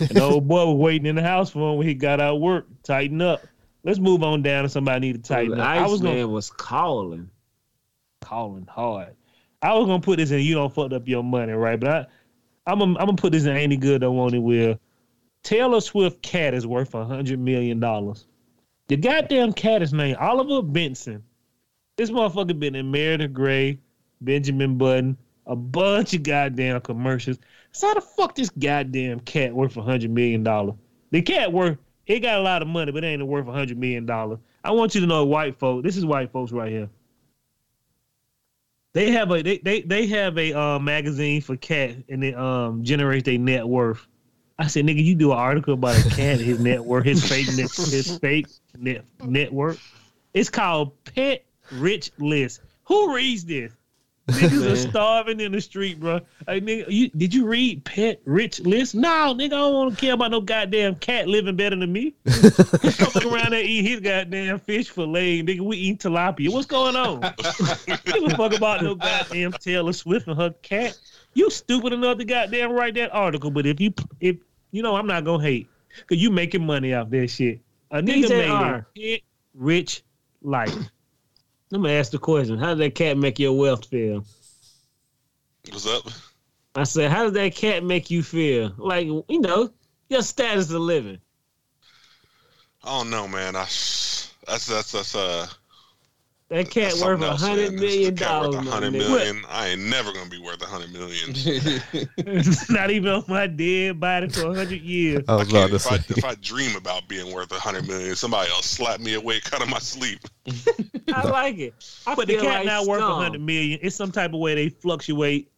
And the old boy was waiting in the house for him when he got out of work. Tighten up. Let's move on down to somebody need to tighten up. Iceman was calling. Calling hard. I was going to put this in You Don't Fuck Up Your Money, right? But I'm going to put this in Ain't It Good, Don't Want It Will. Taylor Swift cat is worth $100 million. The goddamn cat is named Oliver Benson. This motherfucker been in Meredith Grey, Benjamin Button, a bunch of goddamn commercials. So how the fuck this goddamn cat worth $100 million? The cat worth, it got a lot of money, but it ain't worth $100 million. I want you to know, white folks, this is white folks right here. They have a magazine for cat, and it generates their net worth. I said, nigga, you do an article about a cat, his net worth, his fake net worth. It's called Pet Rich List. Who reads this? Niggas are starving in the street, bro. Like, nigga, did you read Pet Rich List? No, nigga, I don't want to care about no goddamn cat living better than me. Come around there eating his goddamn fish fillet, nigga. We eat tilapia. What's going on? Give a fuck about no goddamn Taylor Swift and her cat. You stupid enough to goddamn write that article, but if you know, I'm not gonna hate because you making money off that shit. A nigga DJR. Made a Pet Rich Life. Let me ask the question. How does that cat make your wealth feel? What's up? I said, how does that cat make you feel? Like, you know, your status of living. I don't know, man. That cat worth $100 million. $100 million. I ain't never gonna be worth $100 million. Not even on my dead body for 100 years. I was about to say. If I dream about being worth $100 million, somebody else slap me awake out of my sleep. I like it. But the cat not worth $100 million. It's some type of way they fluctuate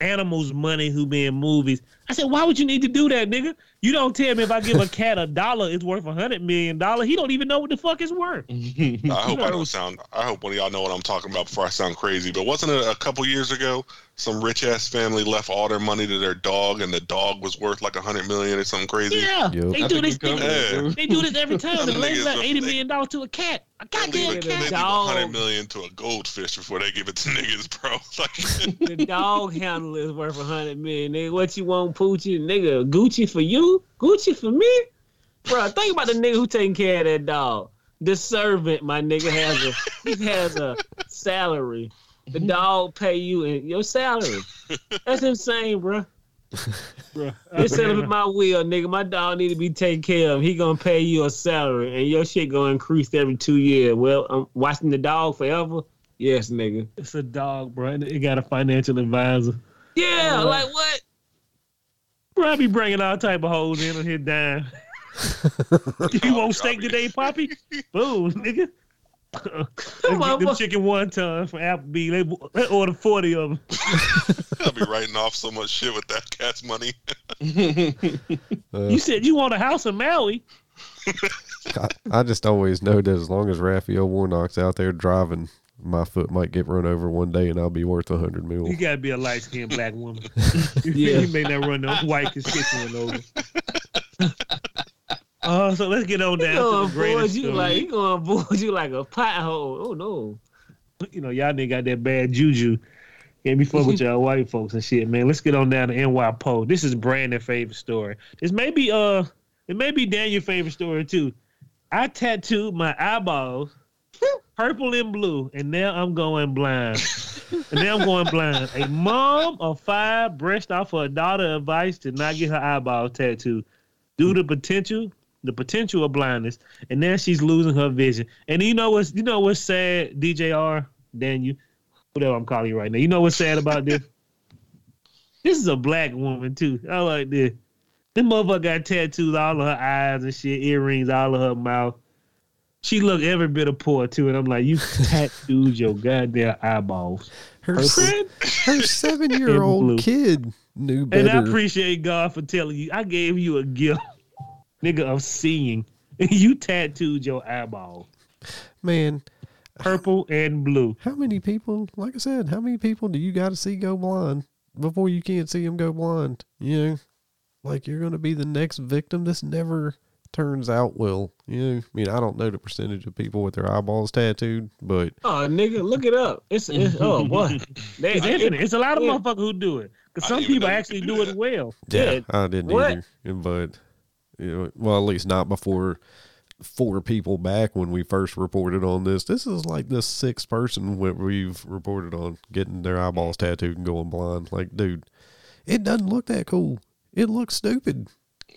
animals' money who be in movies. I said, why would you need to do that, nigga? You don't tell me if I give a cat $1, it's worth $100 million. He don't even know what the fuck it's worth. I hope one of y'all know what I'm talking about before I sound crazy. But wasn't it a couple years ago some rich ass family left all their money to their dog, and the dog was worth like $100 million or something crazy? Yeah, yep. They do this every time. They lend like $80 million to a cat. A goddamn cat. They leave $100 million to a goldfish before they give it to niggas, bro. Like, the dog handler is worth $100 million. Nigga, what you want, Poochie? Nigga, Gucci for you? Gucci for me? Bro, think about the nigga who taking care of that dog. The servant, my nigga, has a salary. The dog pay you in your salary. That's insane, bro. Instead of my will, nigga, my dog need to be taken care of. He gonna pay you a salary, and your shit gonna increase every 2 years. Well, I'm watching the dog forever. Yes, nigga. It's a dog, bro. It got a financial advisor. Yeah, like what? Bro, I be bringing all type of hoes in on his dime. You want steak today, Poppy? Boom, nigga. Come on, them chicken wonton from Applebee's. They order 40 of them. I'll be writing off so much shit with that cat's money. You said you want a house in Maui. I just always know that as long as Raphael Warnock's out there driving, my foot might get run over one day, and I'll be worth $100 million. You gotta be a light skinned black woman. Yeah, you may not run the white constituent over. So let's get on down to the greatest story. He gonna board you like a pothole. Oh, no. You know, y'all nigga got that bad juju. Can't be fucking with y'all white folks and shit, man. Let's get on down to NY Poe. This is Brandon's favorite story. This may be, Daniel's favorite story, too. I tattooed my eyeballs purple and blue, and now I'm going blind. A mom of 5 brushed off her daughter advice to not get her eyeballs tattooed due to the potential of blindness, and now she's losing her vision. And you know what's sad, DJR, Daniel, whatever I'm calling you right now. You know what's sad about this? This is a black woman too. I like this. This motherfucker got tattoos all of her eyes and shit, earrings all of her mouth. She looked every bit of poor too, and I'm like, you tattooed your goddamn eyeballs. Her 7-year-old kid knew better. And I appreciate God for telling you. I gave you a gift. Nigga of seeing. You tattooed your eyeball. Man. Purple and blue. How many people, like I said, do you got to see go blind before you can't see them go blind? You know, like you're going to be the next victim that's never turns out, well, you know, I mean, I don't know the percentage of people with their eyeballs tattooed, but oh, nigga, look it up. It's oh, what? It's a lot of motherfuckers who do it. Because some people actually do it well. Yeah, I didn't either. But, you know, well, at least not before 4 people back when we first reported on this. This is like the 6th person that we've reported on getting their eyeballs tattooed and going blind. Like, dude, it doesn't look that cool. It looks stupid.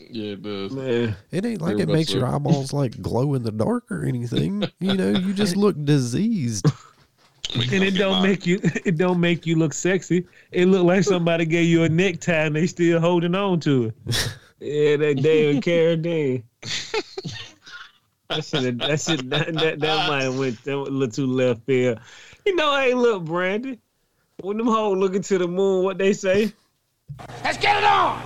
Yeah, it does. Man, it ain't like it makes your eyeballs like glow in the dark or anything. You know, you just look diseased. And it don't make you look sexy. It look like somebody gave you a necktie and they still holding on to it. Yeah, that damn Carradine. That might have went a little too left field. You know, hey, look, Brandon, when them hoes looking to the moon, what they say? Let's get it on.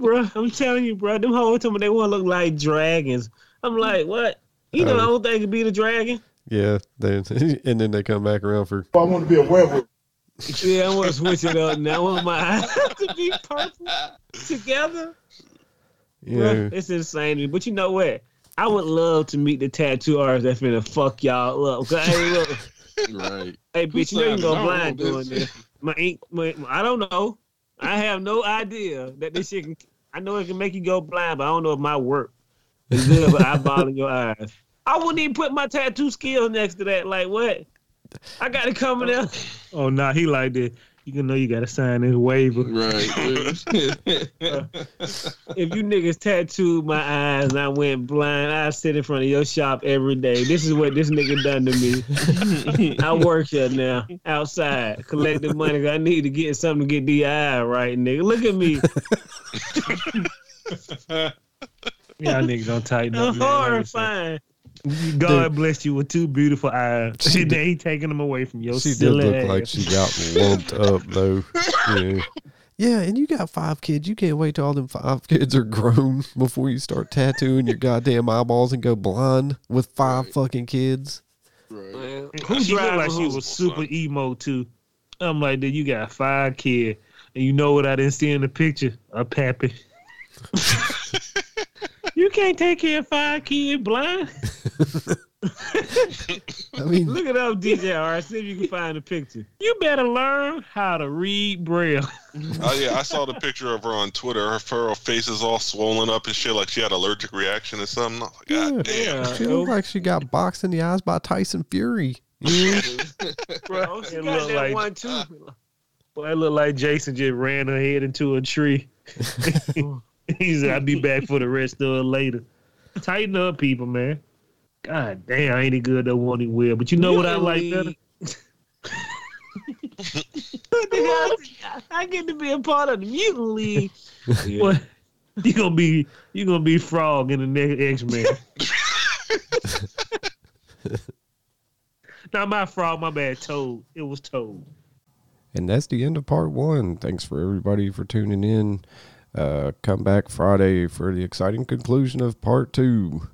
Bro, I'm telling you, bro, them hoes tell me they want to look like dragons. I'm like, what? You know, the whole thing could be the dragon. Yeah, and then they come back around for. I want to be a werewolf. Yeah, I want to switch it up now. I want my eyes to be purple together. Yeah, bro, it's insane. But you know what? I would love to meet the tattoo artist that's finna fuck y'all up. Hey, look. Right. Hey, bitch, you know you can go blind doing this. I don't know. I have no idea that this shit can. I know it can make you go blind, but I don't know if my work is good for eyeballing your eyes. I wouldn't even put my tattoo skill next to that. Like, what? I got it coming out. Oh, nah, he like that. You know you got to sign this waiver. Right. If you niggas tattooed my eyes and I went blind, I sit in front of your shop every day. This is what this nigga done to me. I work here now, outside, collecting money. 'Cause I need to get something to get the eye right, nigga. Look at me. Y'all niggas don't tighten up. Horrifying. God dude, bless you with 2 beautiful eyes. She ain't taking them away from your silly ass. She did look like she got lumped up, though. Yeah. Yeah, and you got 5 kids. You can't wait till all them 5 kids are grown before you start tattooing your goddamn eyeballs and go blind with 5 fucking kids. Right. Man, she looked like she was super emo, too. I'm like, dude, you got 5 kids. And you know what I didn't see in the picture? A pappy. You can't take care of 5 kids blind. I mean, look it up, DJR. See if you can find a picture. You better learn how to read Braille. Oh yeah, I saw the picture of her on Twitter. Her face is all swollen up and shit, like she had an allergic reaction or something. Like, God damn. She looked like she got boxed in the eyes by Tyson Fury. Bro, she got that like, one too. Boy, it looked like Jason just ran her head into a tree. He said, I'll be back for the rest of it later. Tighten up, people, man. God damn, ain't it good that want it well. But you know what I like better? I get to be a part of the Mutant League. Yeah. Well, you gonna be Frog in the next X-Men. Not my Frog, my bad, Toad. It was Toad. And that's the end of part 1. Thanks for everybody for tuning in. Come back Friday for the exciting conclusion of part 2.